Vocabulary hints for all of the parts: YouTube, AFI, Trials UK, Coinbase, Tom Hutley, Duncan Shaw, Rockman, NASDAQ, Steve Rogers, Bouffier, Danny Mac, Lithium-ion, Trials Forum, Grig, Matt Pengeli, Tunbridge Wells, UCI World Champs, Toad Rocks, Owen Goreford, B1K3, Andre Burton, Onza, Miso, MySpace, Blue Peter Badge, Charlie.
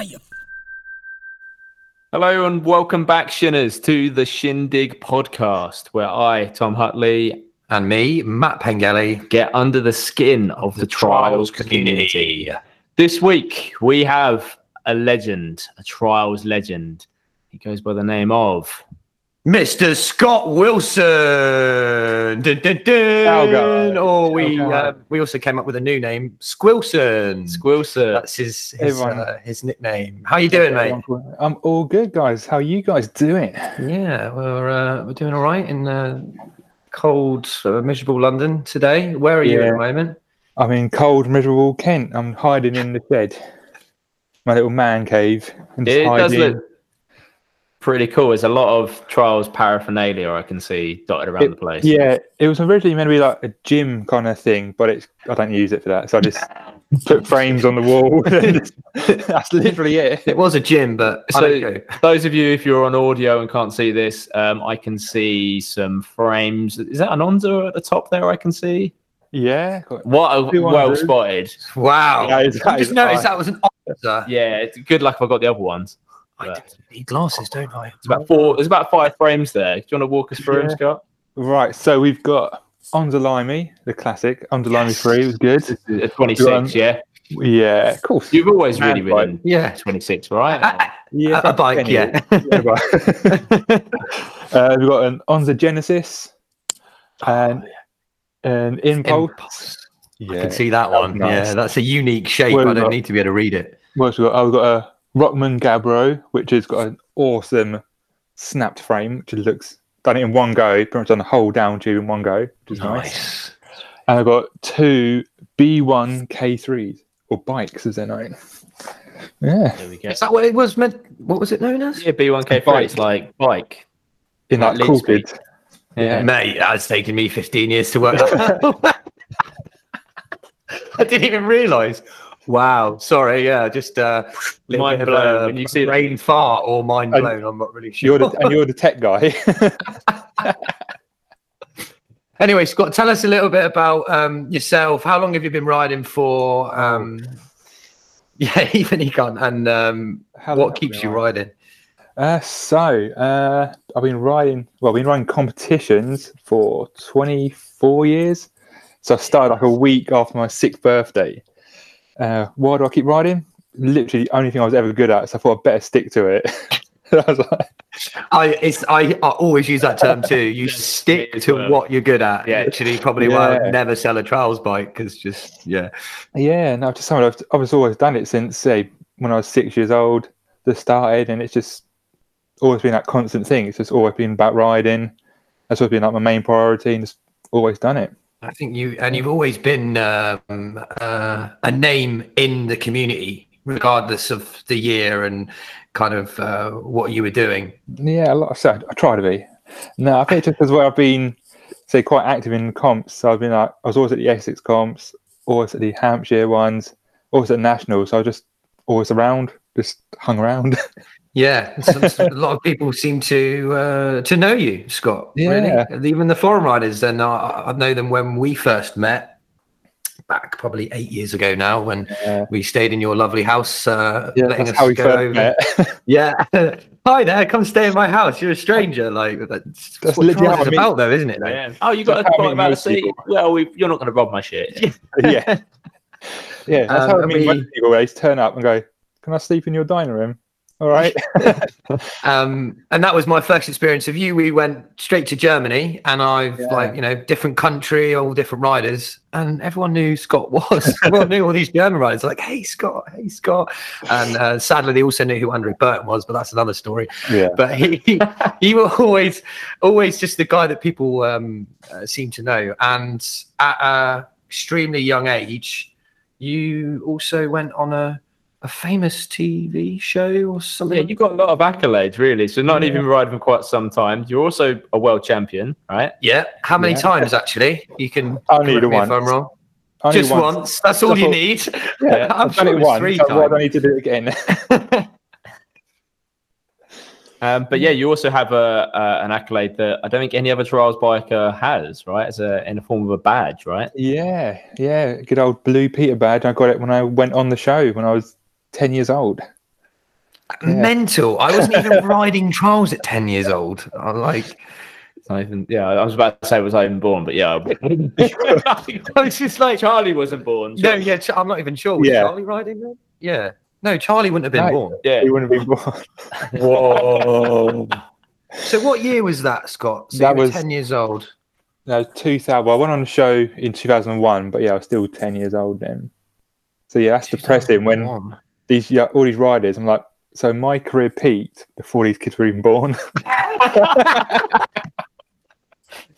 are you? Hello and welcome back, Shinners, to the Shindig podcast, where I, Tom Hutley, and me, Matt Pengeli, get under the skin of the Trials community. This week, we have a legend, a Trials legend. He goes by the name of Mr. Scott Wilson. Dun, dun, dun. Or we also came up with a new name, Squilson. Squilson. That's his nickname. How you doing, mate? I'm all good, guys. How are you guys doing? Yeah, we're doing all right in cold, miserable London today. Where are you at the moment? I'm in cold, miserable Kent. I'm hiding in the shed, my little man cave. And it does look pretty cool. There's a lot of Trials paraphernalia I can see dotted around the place. Yeah, it was originally meant to be like a gym kind of thing, but I don't use it for that. So I just put frames on the wall. That's literally it. It was a gym, but so those of you, if you're on audio and can't see this, I can see some frames. Is that an Onza at the top there I can see? Yeah. What a well spotted. Wow. Yeah, I just noticed that was an Onza. Yeah, good luck if I got the other ones. I do need glasses, don't I? There's about five frames there. Do you want to walk us through them, Scott? Right, so we've got Onza Limey, the classic. Onza Limey 3 was good. 26, yeah? Yeah, of course. You've always really been 26, right? A bike, yeah. We've got an Onza Genesis and an Impulse. Yeah. I can see that one. Nice. Yeah, that's a unique shape. I don't need to be able to read it. What else we got? I've got a Rockman Gabbro, which has got an awesome snapped frame, which looks done it in one go, pretty much done the whole down tube in one go, which is nice. And I've got two B1K3s or bikes, as they're known. Yeah, there we go. Is that what it was meant? What was it known as? Yeah, B1K3. It's like bike in that cool kid. Yeah, mate, that's taken me 15 years to work that. I didn't even realise. Wow, sorry, yeah, just mind blown. When you see brain fart or mind blown, I'm not really sure. You're the tech guy. Anyway, Scott, tell us a little bit about yourself. How long have you been riding for? Even he can't. And what keeps you riding? So I've been riding competitions for 24 years. So I started like a week after my 6th birthday. Why do I keep riding? Literally the only thing I was ever good at, so I thought I'd better stick to it. I always use that term too. You stick to what you're good at. Yeah, actually, probably why I'd never sell a Trials bike, because just just something I've always done it since when I was 6 years old. That started, and it's just always been that constant thing. It's just always been about riding. That's always been like my main priority, and just always done it. I think you've always been a name in the community, regardless of the year and kind of what you were doing. Yeah, like I said, I try to be. No, I think just as well, I've been quite active in comps. So I've been I was always at the Essex comps, always at the Hampshire ones, always at nationals. So I was just always around, just hung around. Yeah, a lot of people seem to know you, Scott. Yeah. Really, even the forum riders. And I know them when we first met, back probably 8 years ago now, when we stayed in your lovely house. Letting that's us how we go first over. Met. Yeah, hi there, come stay in my house. You're a stranger. Like that's what it's about, though, isn't it? Though? Yeah. Oh, you got a about seat. Well, you're not going to rob my shit. Yeah. That's how I mean. When people always turn up and go, "Can I sleep in your dining room?" All right. And that was my first experience of you. We went straight to Germany, and I've different country, all different riders, and everyone knew Scott was. Everyone knew all these German riders, like, hey Scott. And sadly, they also knew who Andre Burton was, but that's another story. Yeah. But he was always just the guy that people seem to know. And at an extremely young age, you also went on a famous TV show or something. Yeah, you got a lot of accolades, really. So not even riding for quite some time. You're also a world champion, right? Yeah. How many times, actually? You can. Only one. If I'm wrong. Only just once. That's all you need. Yeah, I've done it once. Why do I need to do it again? But yeah, you also have an accolade that I don't think any other Trials biker has, right? As in the form of a badge, right? Yeah. Good old Blue Peter Badge. I got it when I went on the show when I was 10 years old. Mental. I wasn't even riding trials at 10 years old. I like, yeah, I was about to say was I even born, but yeah, I was just like, Charlie wasn't born. So. No, yeah, I'm not even sure. Was Charlie riding then? Yeah, no, Charlie wouldn't have been born. Yeah, he wouldn't have been born. Whoa. So what year was that, Scott? So that you were 10 years old. No, 2000. Well, I went on the show in 2001, but yeah, I was still 10 years old then. So yeah, that's depressing when these all these riders. I'm like, so my career peaked before these kids were even born.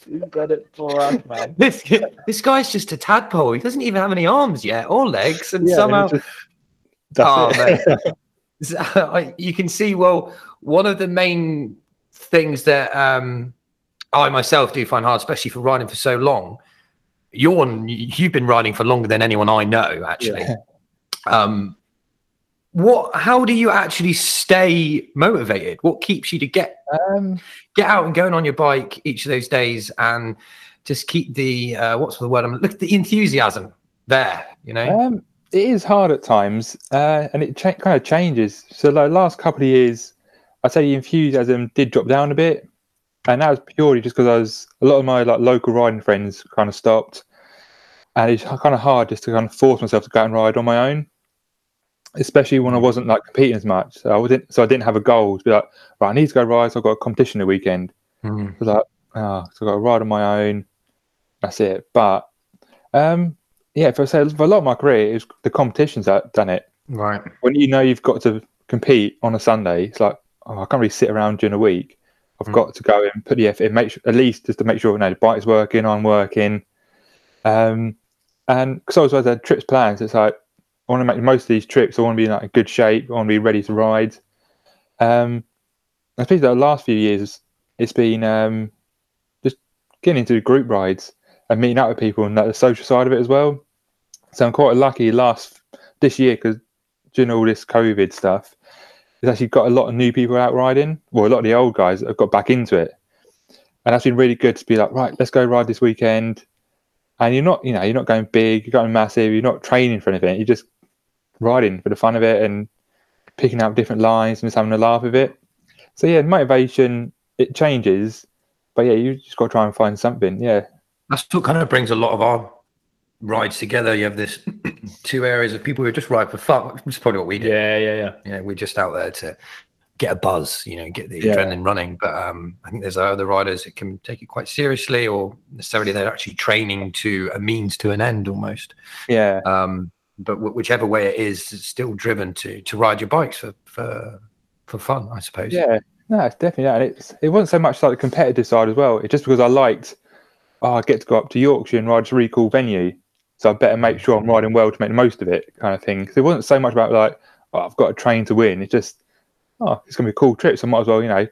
You've got it for us, man. This guy's just a tadpole. He doesn't even have any arms yet or legs, and somehow. Mate. You can see. Well, one of the main things that I myself do find hard, especially for riding for so long. You've been riding for longer than anyone I know, actually. Yeah. How do you actually stay motivated? What keeps you to get out and going on your bike each of those days and just keep the what's the word? Look at the enthusiasm there. You know, it is hard at times, and it kind of changes. So the last couple of years, I'd say the enthusiasm did drop down a bit. And that was purely just because a lot of my local riding friends kind of stopped, and it's kind of hard just to kind of force myself to go out and ride on my own, especially when I wasn't competing as much. So I didn't have a goal to be like, right, I need to go ride, so I've got a competition the weekend. Mm. So I was like, so I've got to ride on my own. That's it. But yeah, for a lot of my career, it was the competitions that done it. Right. When you know you've got to compete on a Sunday, it's like, oh, I can't really sit around during a week. I've got to go and put the effort in, make sure, at least just to make sure, you know, the bike's working, I'm working. And because I always had trips planned, so it's like, I want to make most of these trips, I want to be in like, good shape, I want to be ready to ride. I suppose the last few years, it's been just getting into group rides and meeting up with people and the social side of it as well. So I'm quite lucky this year, because during all this COVID stuff, it's actually got a lot of new people out riding. Well, a lot of the old guys have got back into it, and that's been really good to be like, right, let's go ride this weekend. And you're not, you know, you're not going big, you're going massive, you're not training for anything. You're just riding for the fun of it and picking up different lines and just having a laugh with it. So yeah, motivation, it changes, but yeah, you just got to try and find something. Yeah, that's what kind of brings a lot of our rides together. You have this two areas of people who just ride for fun, which is probably what we do. Yeah, we're just out there to get a buzz, you know, get the adrenaline running. But I think there's other riders that can take it quite seriously, or necessarily they're actually training to a means to an end almost. Yeah. But whichever way it is, it's still driven to ride your bikes for fun, I suppose. Yeah, no, it's definitely that. And it wasn't so much like the competitive side as well. It's just because I liked, oh, I get to go up to Yorkshire and ride this really cool venue, so I better make sure I'm riding well to make the most of it, kind of thing. Because it wasn't so much about like, oh, I've got to train to win. It's just, oh, it's going to be a cool trip, so I might as well, you know. It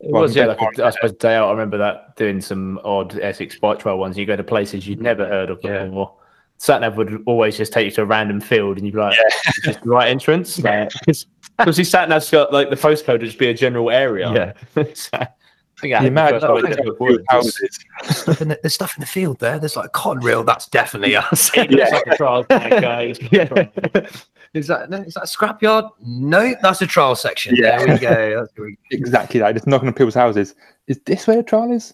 was, yeah, like I suppose day out. I remember that doing some odd Essex bike trail ones. You go to places you'd never heard of before. Satnav would always just take you to a random field, and you'd be like, it's just the right entrance. Because Satnav's got like the postcode would just be a general area. Yeah. So, the stuff in the field there's like a cotton reel, that's definitely us. Is that a scrapyard? No, that's a trial section. There we go. Exactly that. Just knocking on people's houses. Is this where the trial is?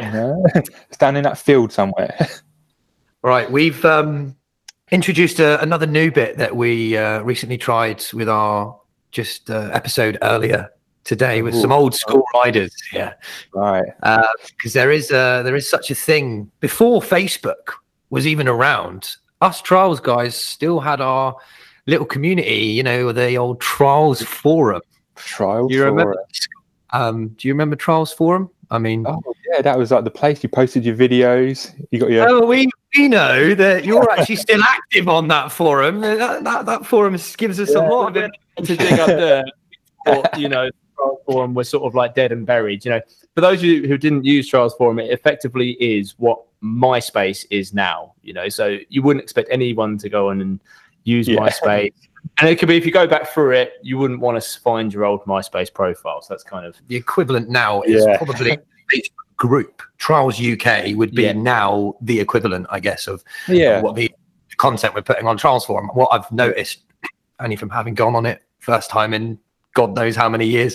No. It's down in that field somewhere. Right, we've introduced another new bit that we recently tried with our episode earlier today with some old school riders, right? Because there is such a thing. Before Facebook was even around, us trials guys still had our little community, you know, the old Trials Forum. Do you remember Trials Forum? I mean, yeah, that was like the place you posted your videos. You got your. Oh, we know that you're actually still active on that forum. That forum gives us a lot of to dig up there, you know. Trials Forum was sort of like dead and buried, you know. For those of you who didn't use Trials Forum, it effectively is what MySpace is now, you know. So you wouldn't expect anyone to go on and use MySpace. And it could be, if you go back through it, you wouldn't want to find your old MySpace profile. So that's kind of the equivalent now is probably each group. Trials UK would be now the equivalent, I guess, of what the content we're putting on Trials Forum. What I've noticed, only from having gone on it first time in God knows how many years,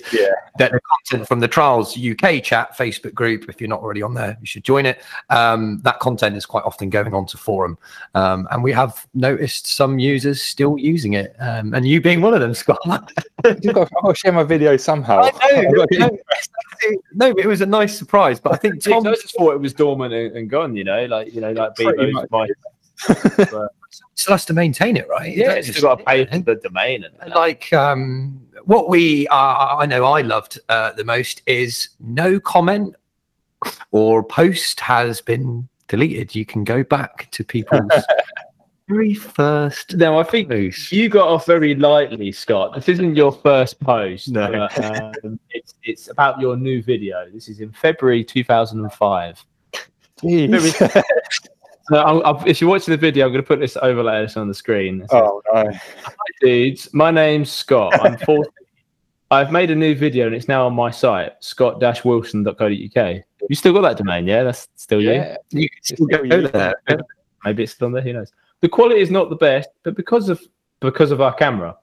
that the content from the Trials UK chat Facebook group, if you're not already on there, you should join it. That content is quite often going on to forum. And we have noticed some users still using it. And you being one of them, Scott. I've got to share my video somehow. I know, no, but it was a nice surprise. But I think Tom just thought it was dormant and gone, like Bebo's. But still has to maintain it, right? Yeah, it's still got to pay for the domain. And like, what we I know I loved the most is no comment or post has been deleted. You can go back to people's very first. Now, I think you got off very lightly, Scott. This isn't your first post. No, but, it's about your new video. This is in February 2005. Jeez. If you're watching the video, I'm going to put this overlay on the screen. Oh, no. Hi, dudes. My name's Scott. I'm 40. I've made a new video, and it's now on my site, scott-wilson.co.uk. You still got that domain, yeah? That's still you? You can still go there. Maybe it's still on there. Who knows? The quality is not the best, but because of our camera.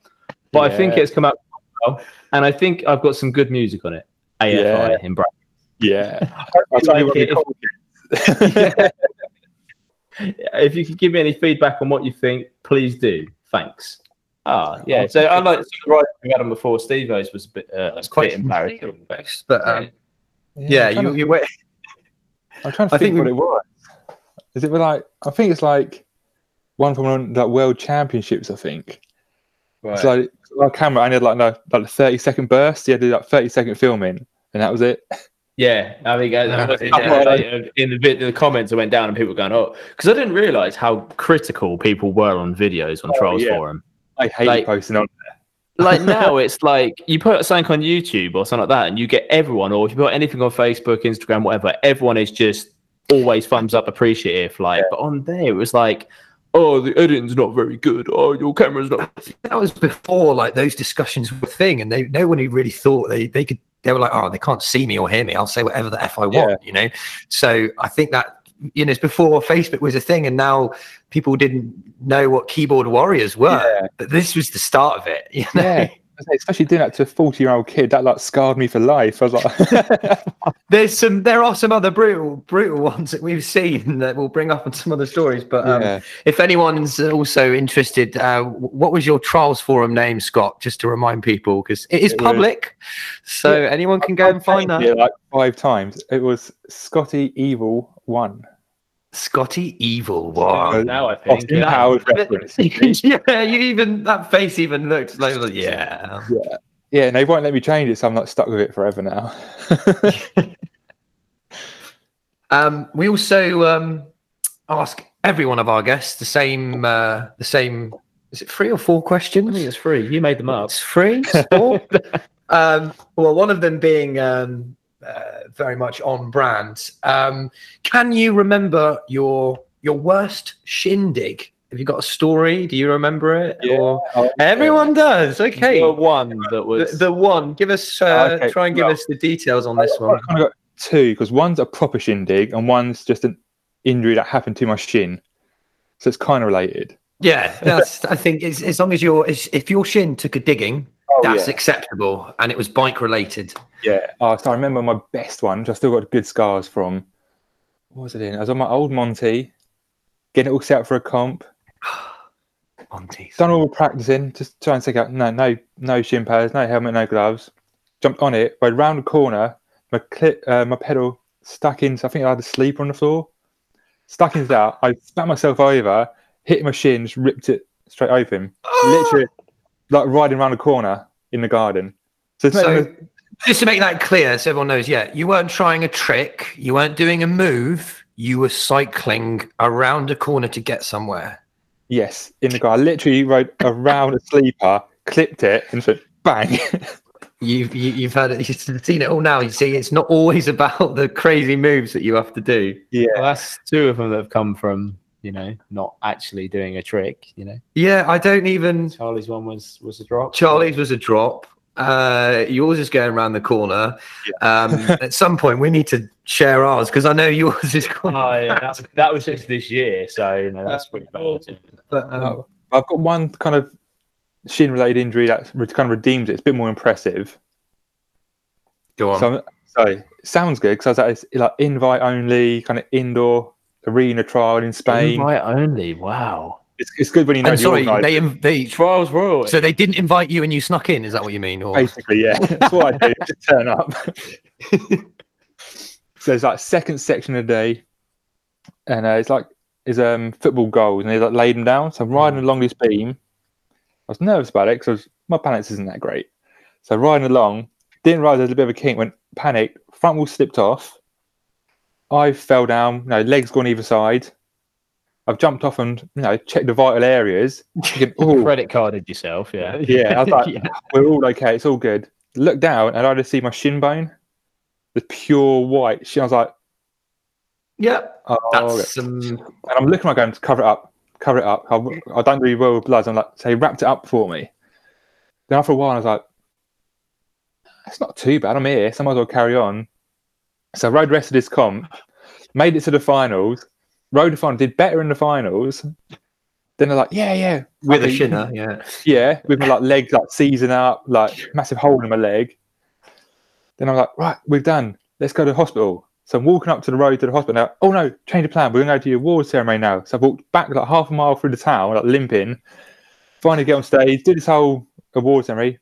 But I think it's come out well, and I think I've got some good music on it. AFI in brackets. Yeah. If you could give me any feedback on what you think, please do. Thanks. Yeah. So I like we had on before. Steve-O's was a bit. That's quite embarrassing, but you were. I'm trying to think what it was. Is it like? I think it's like one from that World Championships. I think. Right. It's like our camera. I had like a 30-second burst. Yeah, did like 30-second filming, and that was it. Yeah, I mean, in the bit, the comments, I went down and people were going, "Oh," because I didn't realise how critical people were on videos on Trials Forum. I hate posting on there. Like now, it's like you put something on YouTube or something like that, and you get everyone. Or if you put anything on Facebook, Instagram, whatever, everyone is just always thumbs up, appreciative. Like, but on there, it was like, "Oh, the editing's not very good. Oh, your camera's not." That was before like those discussions were a thing, and no one really thought they could. They were like, oh, they can't see me or hear me. I'll say whatever the F I want, you know? So I think that, it's before Facebook was a thing and now people didn't know what keyboard warriors were, but this was the start of it, you know? Yeah. Especially doing that to a 40-year-old kid, that like scarred me for life. I was like, there are some other brutal ones that we've seen that we'll bring up on some other stories. But if anyone's also interested, what was your Trials Forum name, Scott? Just to remind people, because it is public, so anyone can go and find that. Like 5 times, it was Scotty Evil 1. Scotty Evil One. Now I think you even that face even looked like yeah, and they won't let me change it, so I'm not stuck with it forever now. We also ask every one of our guests the same is it 3 or 4 questions? I think it's 3. You made them up. It's 3, 4. Well, one of them being very much on brand. Can you remember your worst shindig? Have you got a story? Do you remember it? Or everyone does. Okay, the one that was the one. Give us try and give us the details on this one. I've got 2 because one's a proper shindig and one's just an injury that happened to my shin, so it's kind of related. Yeah, that's, I think as long as if your shin took a digging. That's acceptable, and it was bike related. Yeah. So I remember my best one, which I still got good scars from. What was it in? I was on my old Monty, getting it all set up for a comp. Monty. Done all the practicing, just trying to take out no shin pads, no helmet, no gloves. Jumped on it, went round the corner, my my pedal stuck in. I think I had a sleeper on the floor. Stuck into that. I spat myself over, hit my shin, just ripped it straight open. Literally. Like riding around a corner in the garden. So just to make that clear, so everyone knows, you weren't trying a trick, you weren't doing a move, you were cycling around a corner to get somewhere. Yes, in the garden. I literally rode around a sleeper, clipped it, and said, bang. You've heard it. You've seen it all now. You see, it's not always about the crazy moves that you have to do. Yeah, well, that's 2 of them that have come from. Not actually doing a trick, I don't even. Charlie's one was a drop. Charlie's was a drop. Yours is going around the corner. Yeah. At some point we need to share ours because I know yours is quite that was just this year, so that's pretty bad. But I've got one kind of shin-related injury that kind of redeems it. It's a bit more impressive. Go on. So sounds good, because I was like invite only, kind of indoor arena trial in Spain. Invite only, wow. It's good when you know. And sorry, they Trials Royal. So they didn't invite you and you snuck in. Is that what you mean? Or? Basically, yeah. That's what I do. Just turn up. So it's like second section of the day, and it's like is football goals, and they like laid them down. So I'm riding along this beam. I was nervous about it because my balance isn't that great. So riding along, didn't realize there's a bit of a kink. Went panic. Front wheel slipped off. I fell down. You know, legs gone either side. I've jumped off and checked the vital areas. Thinking, credit carded yourself, yeah. Yeah, I was like, we're all okay, it's all good. Look down and I just see my shin bone, the pure white shin. I was like, yep, that's and I'm looking, I'm going to cover it up. I don't do well with bloods. I'm like, so he wrapped it up for me. Then after a while, I was like, it's not too bad. I'm here, so I might as well carry on. So I rode the rest of this comp, made it to the finals. Rode the final, did better in the finals. Then they're like, yeah. With a shinner, yeah. Yeah, with my like leg like seizing up, like massive hole in my leg. Then I'm like, right, we're done. Let's go to the hospital. So I'm walking up to the road to the hospital. Now, oh no, change of plan. We're going to go to the awards ceremony now. So I've walked back like half a mile through the town, like limping. Finally get on stage, do this whole awards ceremony,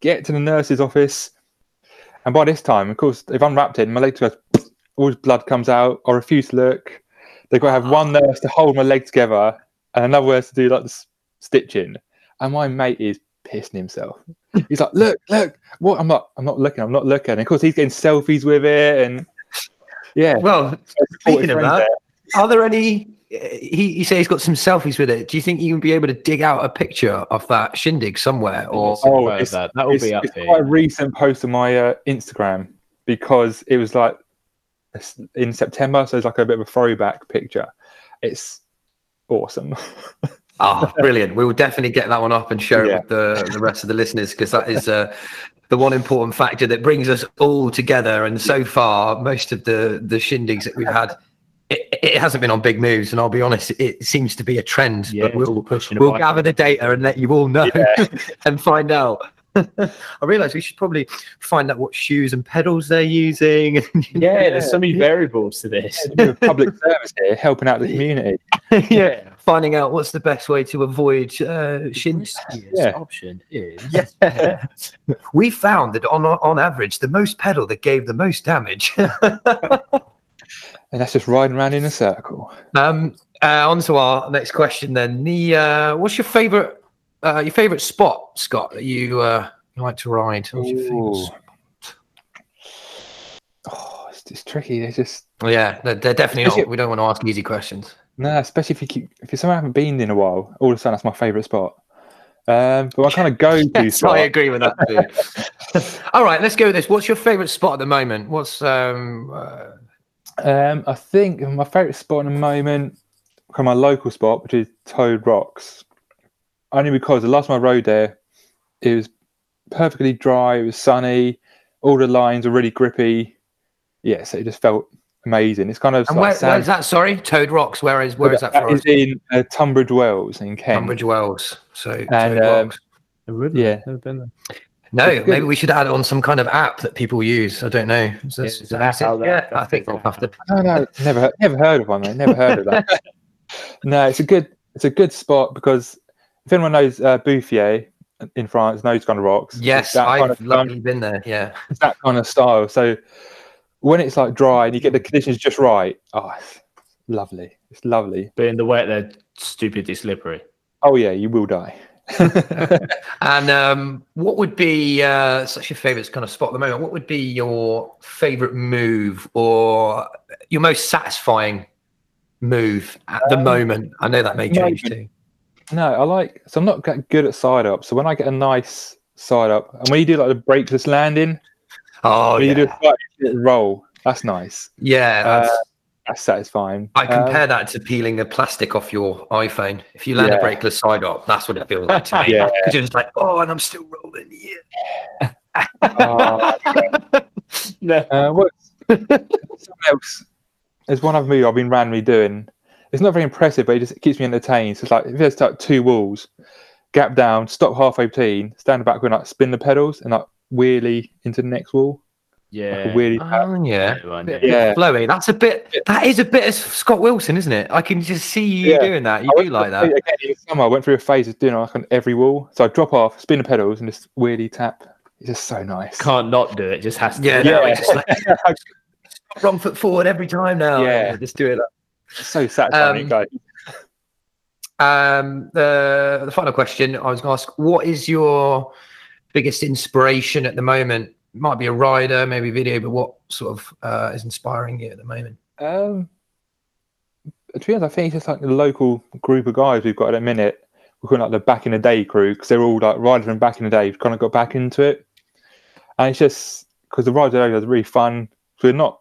get to the nurse's office. And by this time, of course, they've unwrapped it and my leg goes, all this blood comes out. I refuse to look. They've got to have one nurse to hold my leg together and another nurse to do like the stitching. And my mate is pissing himself. He's like, look, what? I'm not looking. And of course, he's getting selfies with it. And yeah. Well, speaking of that, are there any, you say he's got some selfies with it. Do you think you can be able to dig out a picture of that shindig somewhere? Or that will be up here. It's quite a recent post on my Instagram, because it was like, in September, so it's like a bit of a throwback picture. It's awesome. Oh, brilliant. We will definitely get that one up and share it with the rest of the listeners, because that is the one important factor that brings us all together. And so far, most of the shindigs that we've had, it hasn't been on big moves, and I'll be honest, it seems to be a trend. Yeah, but we'll gather the data and let you all know and find out. I realise we should probably find out what shoes and pedals they're using. Yeah, there's so many variables to this. Public service here, helping out the community. Yeah, finding out what's the best way to avoid shins. Option is. Yeah. We found that on average, the most pedal that gave the most damage. And that's just riding around in a circle. On to our next question then. What's your favourite? Your favourite spot, Scott, that you like to ride? What's your favourite spot? Oh, it's tricky. They're just they're definitely not. We don't want to ask easy questions. No, especially if you somehow haven't been in a while. All of a sudden, that's my favourite spot. But I kind of go to. Yes, I agree with that too. All right, let's go with this. What's your favourite spot at the moment? I think my favourite spot at the moment, from my local spot, which is Toad Rocks. Only because the last time I rode there, it was perfectly dry, it was sunny, all the lines were really grippy. Yeah, so it just felt amazing. It's kind of. And where is that? Sorry, Toad Rocks. Where is that? That is in Tunbridge Wells in Kent. Tunbridge Wells. So Toad Rocks. Never been there. No, maybe we should add on some kind of app that people use. I don't know. Is that out there? Yeah, I think I'll have to. No, never heard of one. Mate. Never heard of that. No, it's a good spot because. If anyone knows Bouffier in France, knows kind of rocks. Yes, I've lovely been there. Yeah, it's that kind of style. So when it's like dry and you get the conditions just right, it's lovely. It's lovely. But in the wet, they're stupidly slippery. Oh yeah, you will die. And what would be such your favourite kind of spot at the moment? What would be your favourite move or your most satisfying move at the moment? I know that may change too. No, so I'm not good at side up. So when I get a nice side up, and when you do like the brakeless landing, you do a roll, that's nice. Yeah, that's satisfying. I compare that to peeling the plastic off your iPhone. If you land a brakeless side up, that's what it feels like to me. Yeah. You're just like, and I'm still rolling. Yeah. No. Something else. There's one other move I've been randomly doing. It's not very impressive, but it keeps me entertained. So it's like if there's like two walls, gap down, stop halfway clean, stand back and like spin the pedals and like wheelie into the next wall. Yeah. Like yeah. Flowy. That's a bit. That is a bit of Scott Wilson, isn't it? I can just see you doing that. You do like that. Again, in the summer, I went through a phase of doing like on every wall. So I drop off, spin the pedals, and just wheelie tap. It's just so nice. Can't not do it. Just has to. Yeah. No, just like, wrong foot forward every time now. Yeah. Just do it. It's so satisfying, guys. The final question I was going to ask: what is your biggest inspiration at the moment? Might be a rider, maybe video, but what sort of is inspiring you at the moment? To be honest, I think it's just like the local group of guys we've got at a minute. We're calling like the back in the day crew because they're all like riders from back in the day. We've kind of got back into it, and it's just because the rides are really fun. So we're not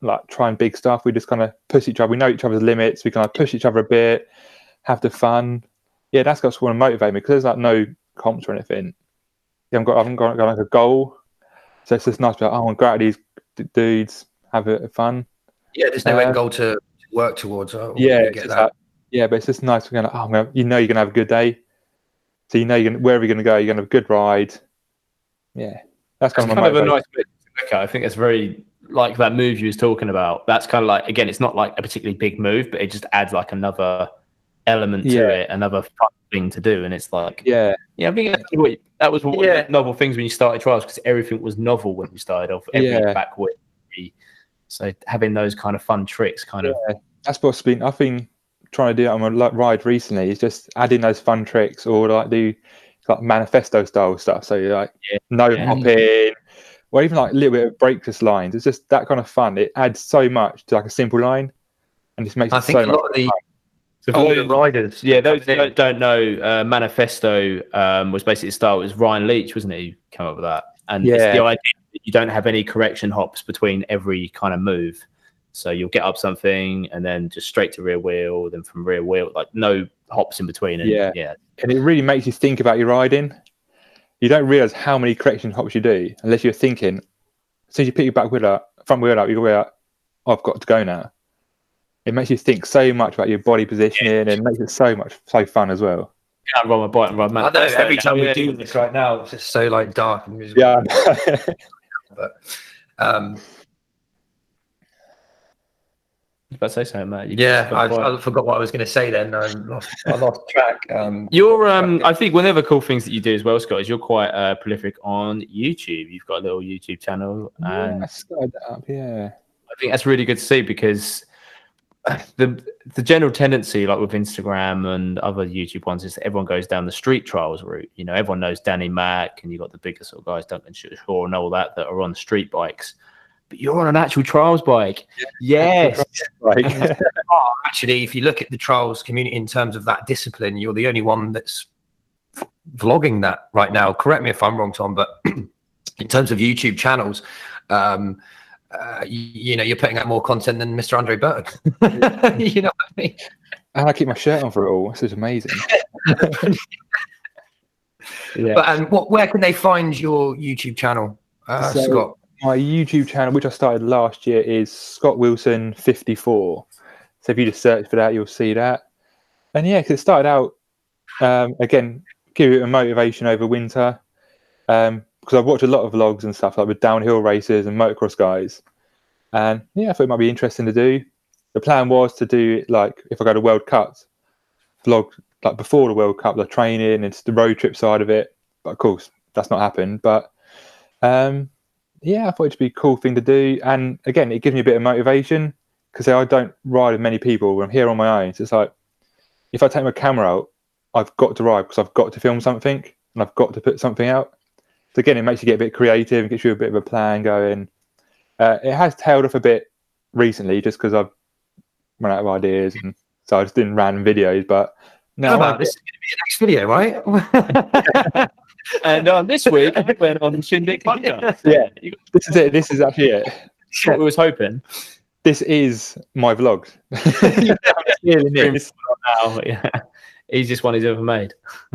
like trying big stuff. We just kind of push each other. We know each other's limits. We kind of push each other a bit, have the fun. Yeah, that's what's going to motivate me because there's like no comps or anything. Yeah, I haven't got like a goal. So it's just nice to be like, oh, I want to go out with these dudes, have a fun. Yeah, there's no end goal to work towards. Yeah, get that. Like, yeah, but it's just nice. We're going to, oh, you know you're going to have a good day. So you know you're gonna, wherever you're going to go, you're going to have a good ride. Yeah. That's kind of a nice bit to look at. I think it's very, like that move you was talking about. That's kind of like, again, it's not like a particularly big move, but it just adds like another element to it, another fun thing to do. And it's like, I think that was novel things when you started trials, because everything was novel when we started off, backward. So having those kind of fun tricks kind of that's what's been, I think, trying to do on a ride recently is just adding those fun tricks or like do like manifesto style stuff, so you're like hopping or even like a little bit of breakfast lines. It's just that kind of fun. It adds so much to like a simple line and just makes I think a lot of the riders, those that don't know, manifesto was basically it was Ryan Leach, wasn't it, who came up with that? And it's the idea that you don't have any correction hops between every kind of move, so you'll get up something and then just straight to rear wheel, then from rear wheel, like no hops in between. And and it really makes you think about your riding. You don't realize how many correction hops you do unless you're thinking. As soon as you pick your back wheel up, front wheel up, you go out, I've got to go now. It makes you think so much about your body positioning and it makes it so fun as well. Yeah, I ride my bike and ride my. I know every time we do this right now, it's just so like dark and miserable. Yeah. But I was about to say something, Matt. I forgot what I was going to say then. I lost track. I think one of the cool things that you do as well, Scott, is you're quite prolific on YouTube. You've got a little YouTube channel. And I started that up, I think that's really good to see because the general tendency, like with Instagram and other YouTube ones, is that everyone goes down the street trials route. You know, everyone knows Danny Mac, and you've got the bigger sort of guys, Duncan Shaw, and all that are on street bikes. But you're on an actual trials bike. Yes. Yes. Actually, if you look at the trials community in terms of that discipline, you're the only one that's vlogging that right now. Correct me if I'm wrong, Tom, but in terms of YouTube channels, you know, you're putting out more content than Mr. Andre Burton. You know what I mean? And I keep my shirt on for it all. This is amazing. But where can they find your YouTube channel, Scott? My YouTube channel, which I started last year, is Scott Wilson 54. So if you just search for that, you'll see that. And because it started out, again, give it a motivation over winter. Because I've watched a lot of vlogs and stuff, like with downhill races and motocross guys. And I thought it might be interesting to do. The plan was to do, like, if I go to World Cups, vlog, like, before the World Cup, the training and the road trip side of it. But, of course, that's not happened. But, I thought it'd be a cool thing to do. And, again, it gives me a bit of motivation because I don't ride with many people when I'm here on my own. So it's like, if I take my camera out, I've got to ride because I've got to film something and I've got to put something out. So again, it makes you get a bit creative and gets you a bit of a plan going. It has tailed off a bit recently just because I've run out of ideas, and so I just did random videos. But this is going to be the next video, right? And on this week, I went on Shindig podcast. Yeah, this is it. This is actually it. What we was hoping. This is my vlog. Easiest one he's ever made.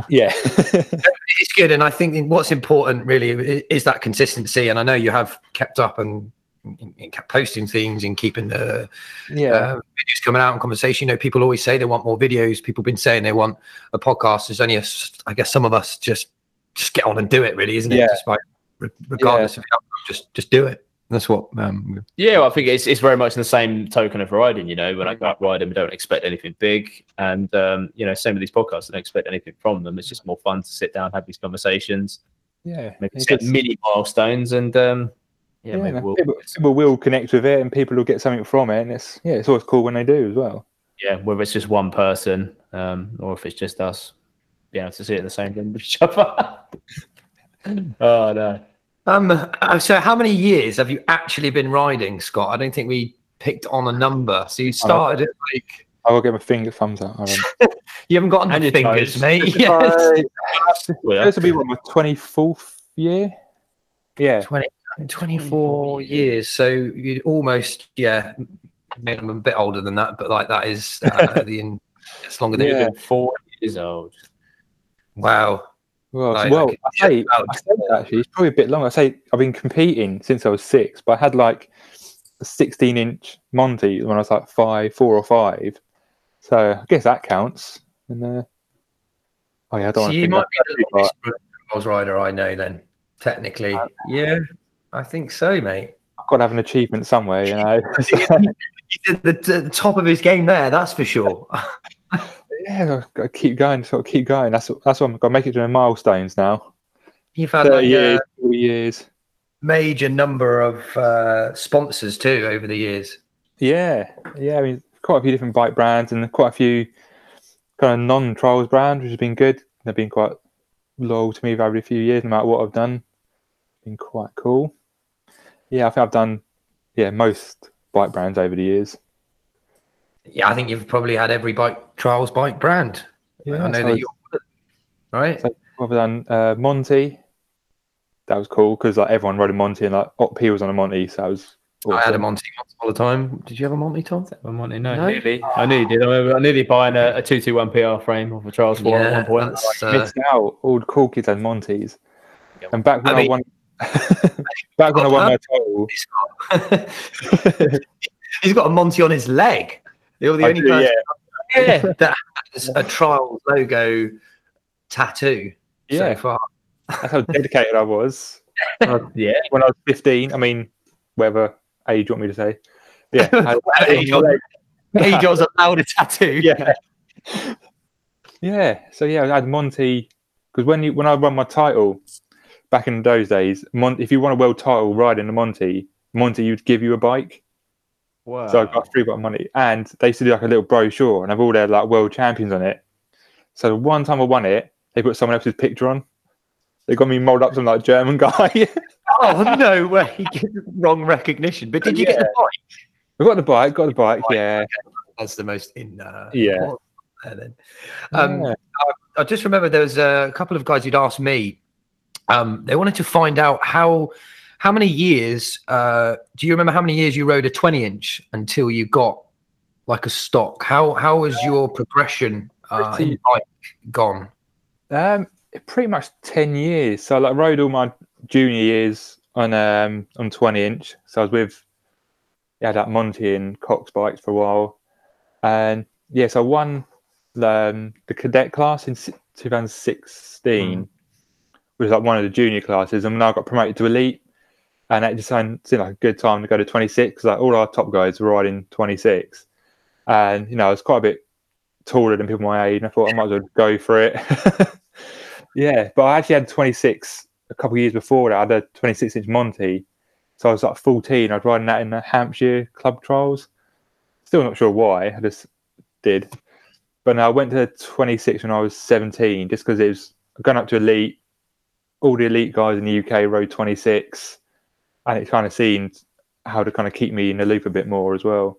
It's good, and I think what's important really is that consistency. And I know you have kept up and in posting things and keeping the videos coming out and conversation. You know, people always say they want more videos. People have been saying they want a podcast. There's only, I guess, some of us just get on and do it, really, isn't it? Despite, regardless of the outcome, just do it. That's what. Well, I think it's very much the same token of riding. You know, when I go out riding, we don't expect anything big, and you know, same with these podcasts. I don't expect anything from them. It's just more fun to sit down, have these conversations. Yeah, maybe set mini milestones, and people will connect with it, and people will get something from it, and it's always cool when they do as well. Yeah, whether it's just one person or if it's just us, being able to see it in the same room with each other. Oh no. So how many years have you actually been riding, Scott? I don't think we picked on a number. So you started at like... I will get my thumbs up. You haven't gotten any fingers, mate. This will be what, my 24th year? Yeah. 24 years. So you'd almost, I'm a bit older than that, but like that is, it's longer than you've been 4 years old. Wow. Well, I say it's probably a bit long. I say I've been competing since I was 6, but I had like a 16-inch Monty when I was like 4 or 5. So I guess that counts. And I don't. So you might be the longest trials rider I know, then technically. I think so, mate. I've got to have an achievement somewhere, you know. He did the top of his game there, that's for sure. I've got to keep going, sort of keep going. That's what I've got to make it to the milestones now. You've had 30 years, 40 years. Major number of sponsors too over the years. Yeah. I mean, quite a few different bike brands and quite a few kind of non-trials brands, which has been good. They've been quite loyal to me over a few years, no matter what I've done. It's been quite cool. Yeah, I think I've done most bike brands over the years. Yeah, I think you've probably had every trials bike brand. Yeah, I know that you're right. So I've done Monty. That was cool because like everyone rode a Monty and like P was on a Monty, so I was. Awesome. I had a Monty all the time. Did you have a Monty, Tom? A Monty? No. Nearly. I knew you did. I nearly buying a 221 PR frame off a Trials Forum at one point. Missed out. All the cool kids had Montys, and back when I won. Back when I won my title. He's got a Monty on his leg. You're the only person that has a trial logo tattoo so far. That's how dedicated I was. When I was 15, I mean, whatever age you want me to say. Yeah. Age I was allowed a tattoo. So, I had Monty. Because when I won my title back in those days, if you won a world title riding a Monty would give you a bike. Wow. So I got 3 bike money, and they used to do like a little brochure, and have all their like world champions on it. So the one time I won it, they put someone else's picture on. They got me mould up some like German guy. Oh no way! Wrong recognition. But did you get the bike? We got the bike. Yeah, that's the most in. Then. I just remember there was a couple of guys who'd asked me. They wanted to find out how many years, do you remember how many years you rode a 20-inch until you got like a stock? How has your progression in bike gone? Pretty much 10 years. So I like rode all my junior years on 20-inch. So I was with that Monty and Cox bikes for a while. And so I won the cadet class in 2016, which was like one of the junior classes. And then I got promoted to elite. And it just seemed like a good time to go to 26 because like all our top guys were riding 26, and I was quite a bit taller than people my age, and I thought I might as well go for it. But I actually had 26 a couple of years before that. I had a 26-inch Monty, so I was like 14. I'd riding that in the Hampshire Club Trials. Still not sure why I just did, but I went to 26 when I was 17, just because it was going up to elite. All the elite guys in the UK rode 26. And it kind of seemed how to kind of keep me in the loop a bit more as well.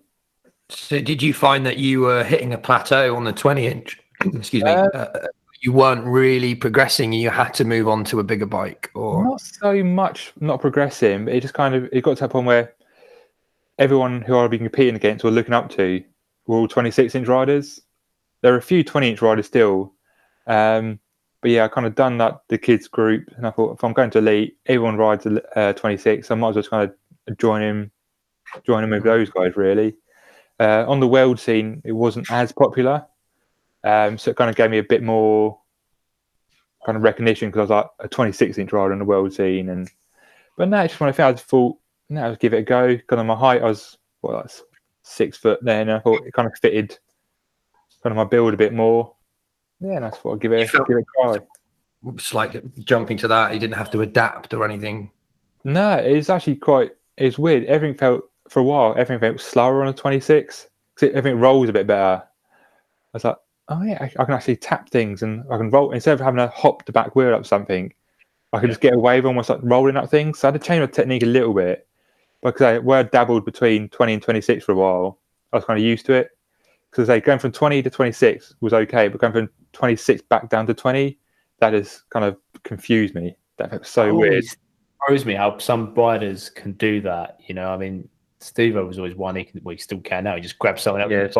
So did you find that you were hitting a plateau on the 20-inch? Excuse me. You weren't really progressing. You had to move on to a bigger bike, or not so much not progressing. But it just kind of got to a point where everyone who I've been competing against or looking up to were all 26-inch riders. There are a few 20-inch riders still. But I kind of done that, the kids group, and I thought if I'm going to elite, everyone rides 26, so I might as well kind of join in joining with those guys, really. On the world scene, it wasn't as popular. So it kind of gave me a bit more kind of recognition because I was like a 26-inch rider on the world scene. But now it's just when I thought, now I'll give it a go. Kind of my height, I was, well, that's 6 foot then. I thought it kind of fitted kind of my build a bit more. Yeah, and I thought I'd give it a try. It's like jumping to that. You didn't have to adapt or anything. No, it's actually quite, it's weird. Everything felt, for a while, everything felt slower on a 26. Everything rolls a bit better. I was like, oh yeah, I can actually tap things and I can roll. Instead of having to hop the back wheel up something, I can just get away with almost like rolling up things. So I had to change my technique a little bit. Because I were dabbled between 20 and 26 for a while, I was kind of used to it. Because like, going from 20 to 26 was okay, but going from 26 back down to 20, that has kind of confused me. That felt so weird. It throws me how some riders can do that. You know, I mean, Steve was always one. He still can now. He just grabbed something up. Yeah, He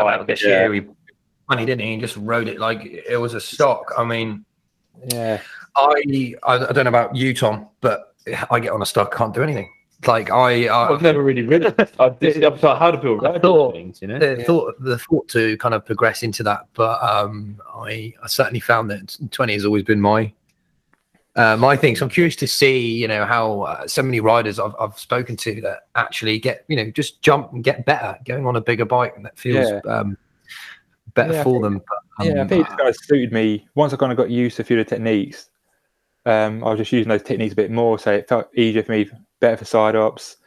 didn't he? He just rode it like it was a stock. I mean, yeah. I don't know about you, Tom, but I get on a stock, can't do anything. Like I've never really ridden. I had to build things, you know. The thought to kind of progress into that, but I certainly found that 20 has always been my thing. So I'm curious to see, you know, how so many riders I've spoken to that actually get, you know, just jump and get better, going on a bigger bike, and that feels better for them. But, I think it kind of suited me once I kind of got used to a few of the techniques. I was just using those techniques a bit more, so it felt easier for me. Better for side ops,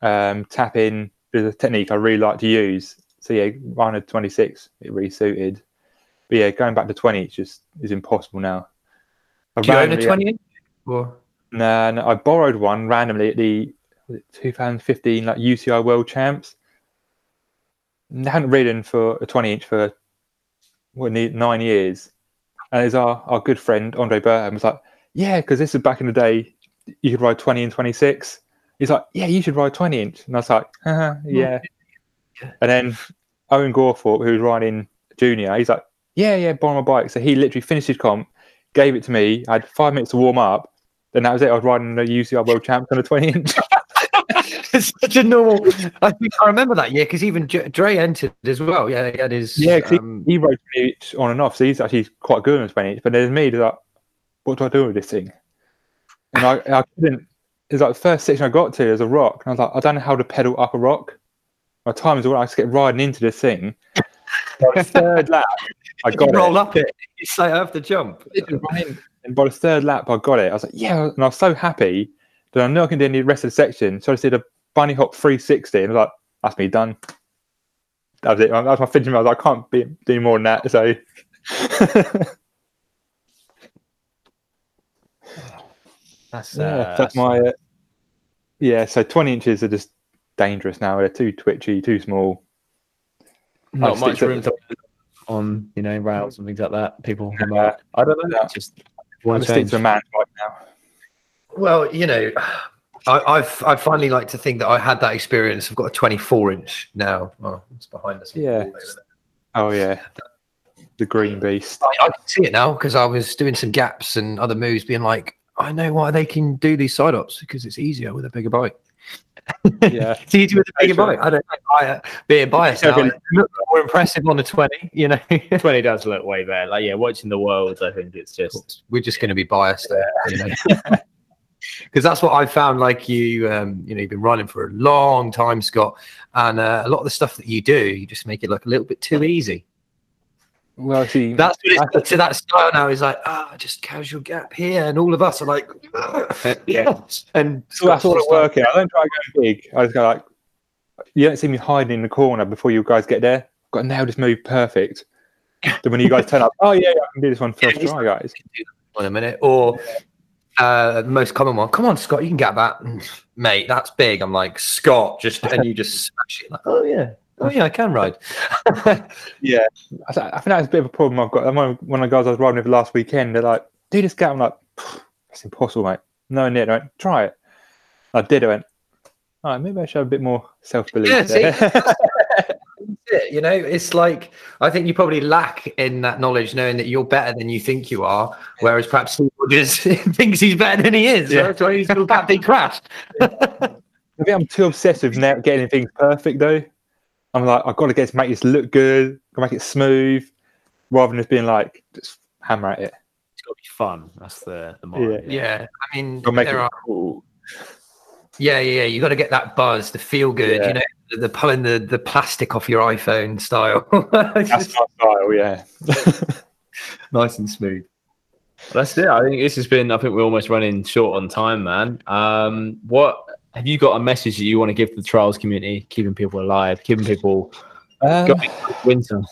tapping is a technique I really like to use. So yeah, running at 26, it really suited. But yeah, going back to 20, it's just is impossible now. Do you own a 20? No, I borrowed one randomly at the 2015 like UCI World Champs. And I hadn't ridden for a 20-inch for 9 years, and it's our good friend Andre Burton was like, yeah, because this is back in the day. You could ride 20 and 26. He's like, yeah, you should ride 20-inch. And I was like, yeah. And then Owen Goreford, who was riding junior, he's like, yeah, borrow my bike. So he literally finished his comp, gave it to me. I had 5 minutes to warm up. Then that was it. I was riding the UCI World Champs on a 20-inch. It's such a normal. I think I remember that year because even Dre entered as well. Yeah, he had his. Yeah, he rode 20-inch on and off. So he's actually quite good on 20-inch. But there's me, like, what do I do with this thing? And I couldn't. It was like the first section I got to is a rock, and I was like, I don't know how to pedal up a rock. My time is all right. I just get riding into this thing. By the third lap, I got it. Roll up it. You say I have to jump. And by the third lap, I got it. I was like, yeah, and I was so happy that I knew I can do the rest of the section. So I just did a bunny hop 360, and I was like, that's me done. That was it. That was my finishing. I was like, I can't do more than that. So. That's my so 20 inches are just dangerous now. They're too twitchy, too small. Not much room on, you know, rails and things like that. People I don't know. Just one stick to a man right now. Well, you know, I finally like to think that I had that experience. I've got a 24-inch now. Oh, it's behind us. Yeah. Oh yeah. The green beast. I can see it now because I was doing some gaps and other moves being like, I know why they can do these side ops because it's easier with a bigger bike. Yeah, it's easier with a bigger bike. I don't know. Being biased, it looks more impressive on a 20. You know, 20 does look way better. Like, yeah, watching the world, I think it's just we're just going to be biased there, because that's what I found. Like you, you know, you've been riding for a long time, Scott, and a lot of the stuff that you do, you just make it look a little bit too easy. Well, see, that's to that style now is like, just casual gap here, and all of us are like, and so that's all at work. I don't try going big. I just go like, you don't see me hiding in the corner before you guys get there. I've got to nail this move perfect. Then when you guys turn up, I can do this one first try, guys. In a minute, or the most common one. Come on, Scott, you can get that, mate. That's big. I'm like, Scott, and you just smash it. Like, oh yeah, I can ride. Yeah, I think that's a bit of a problem I've got. One of the guys I was riding with last weekend, they're like, "Do this gap." I'm like, "That's impossible, mate. No one did. I went, try it." I did. I went, "All right, maybe I should have a bit more self-belief." Yeah, you know, it's like I think you probably lack in that knowledge, knowing that you're better than you think you are. Whereas perhaps Steve Rogers thinks he's better than he is. Yeah. That's why he's that big crashed. I think I'm too obsessive now getting things perfect though. I'm like, I've got to get to make this look good, make it smooth, rather than just being like, just hammer at it. It's got to be fun. That's the motto. Yeah. I mean, cool. Yeah. You got to get that buzz, the feel good. Yeah. You know, the pulling the plastic off your iPhone style. That's my style. Yeah. Nice and smooth. Well, that's it. I think this has been. I think we're almost running short on time, man. What have you got a message that you want to give to the trials community, keeping people alive, keeping people going winter?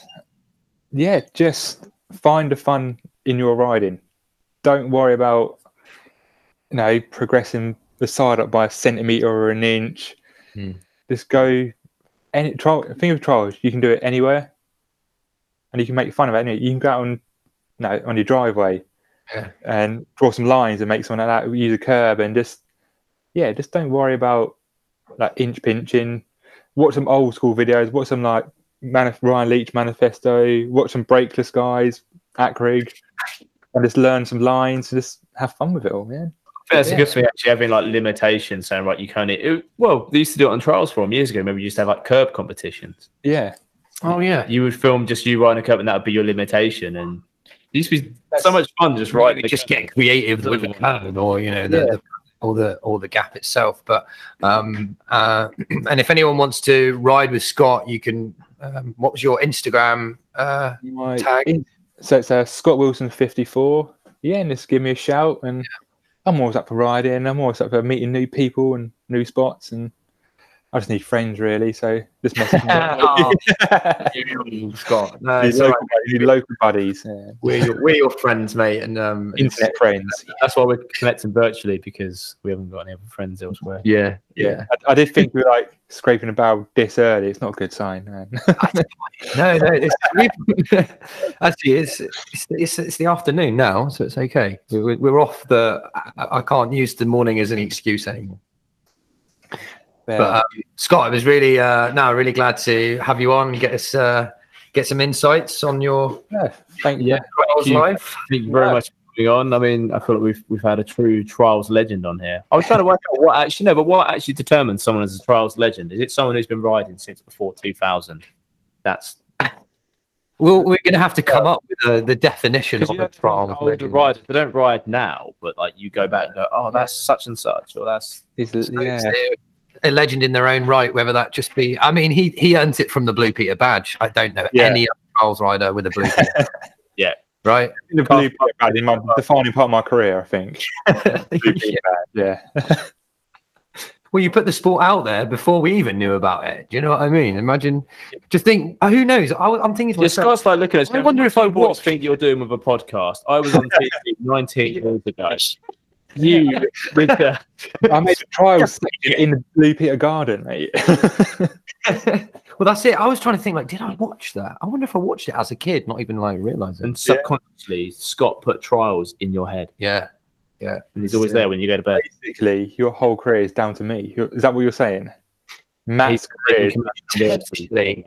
Yeah, just find the fun in your riding. Don't worry about progressing the side up by a centimetre or an inch. Just go any trial. Think of trials. You can do it anywhere, and you can make fun of it. You can go out on on your driveway. Yeah. And draw some lines and make something like that. Use a curb and just don't worry about like inch pinching. Watch some old school videos. Watch some like Ryan Leach manifesto. Watch some Breakless guys at Grig, and just learn some lines. And just have fun with it all, man. That's a good thing actually, having like limitations, saying right, you can't. Well, they used to do it on Trials Forum years ago. Maybe you used to have like curb competitions. Yeah. Oh yeah. You would film just you riding a curb, and that would be your limitation and. It used to be so much fun just writing. Just get creative with the curve or, the gap itself. But, and if anyone wants to ride with Scott, you can, what was your Instagram tag? So it's Scott Wilson 54. Yeah, and just give me a shout. And I'm always up for riding. I'm always up for meeting new people and new spots. And I just need friends, really. So just message me. Scott, no, it's all right. You need local buddies. Yeah. We're your friends, mate, and internet friends. That's why we're connecting virtually because we haven't got any other friends elsewhere. Yeah. I did think we were like scraping about this early. It's not a good sign, man. No. Actually, it's the afternoon now, so it's okay. We're off the. I can't use the morning as an excuse anymore. But Scott, I was really glad to have you on and get some insights on your trials life. Thank you very much for coming on. I mean, I feel like we've had a true trials legend on here. I was trying to work out what actually determines someone as a trials legend. Is it someone who's been riding since before 2000? That's well, we're going to have to come up with the definition of a trials legend. Rider. They don't ride now, but like you go back and go, oh, that's such and such, or that's a legend in their own right, whether that just be he earns it from the Blue Peter Badge. I don't know any other trials rider with a Blue Peter. Yeah, right, the Blue Peter Badge in my defining part of my career, I think. Blue Peter Badge. Well, you put the sport out there before we even knew about it. Do you know what I mean? Imagine, just think, who knows? I'm thinking, Scott's like looking at us, I wonder if I watched think you're doing with a podcast. I was on TV 19 years ago. I made a trial station in the Blue Peter Garden, mate. Well, that's it. I was trying to think, like, did I watch that? I wonder if I watched it as a kid, not even like realizing. And subconsciously, Scott put trials in your head. Yeah. And he's always there when you go to bed. Basically, your whole career is down to me. Is that what you're saying? Matt's career,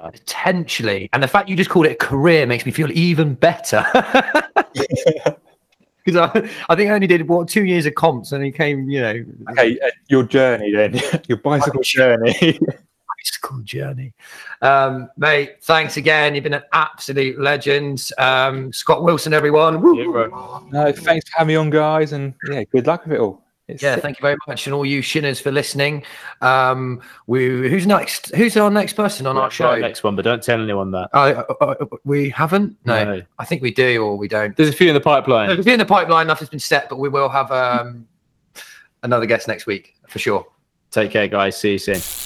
potentially. And the fact you just called it a career makes me feel even better. Because I think I only did 2 years of comps, and he came, Okay, your journey then, your bicycle journey. Bicycle journey, mate. Thanks again. You've been an absolute legend, Scott Wilson. Everyone, no, thanks for having me on, guys, and good luck with it all. Thank you very much, and all you shinners for listening. Who's next? Who's our next person on our show? Next one, but don't tell anyone that. We haven't. No, I think we do, or we don't. There's a few in the pipeline. There's a few in the pipeline. Nothing's been set, but we will have another guest next week for sure. Take care, guys. See you soon.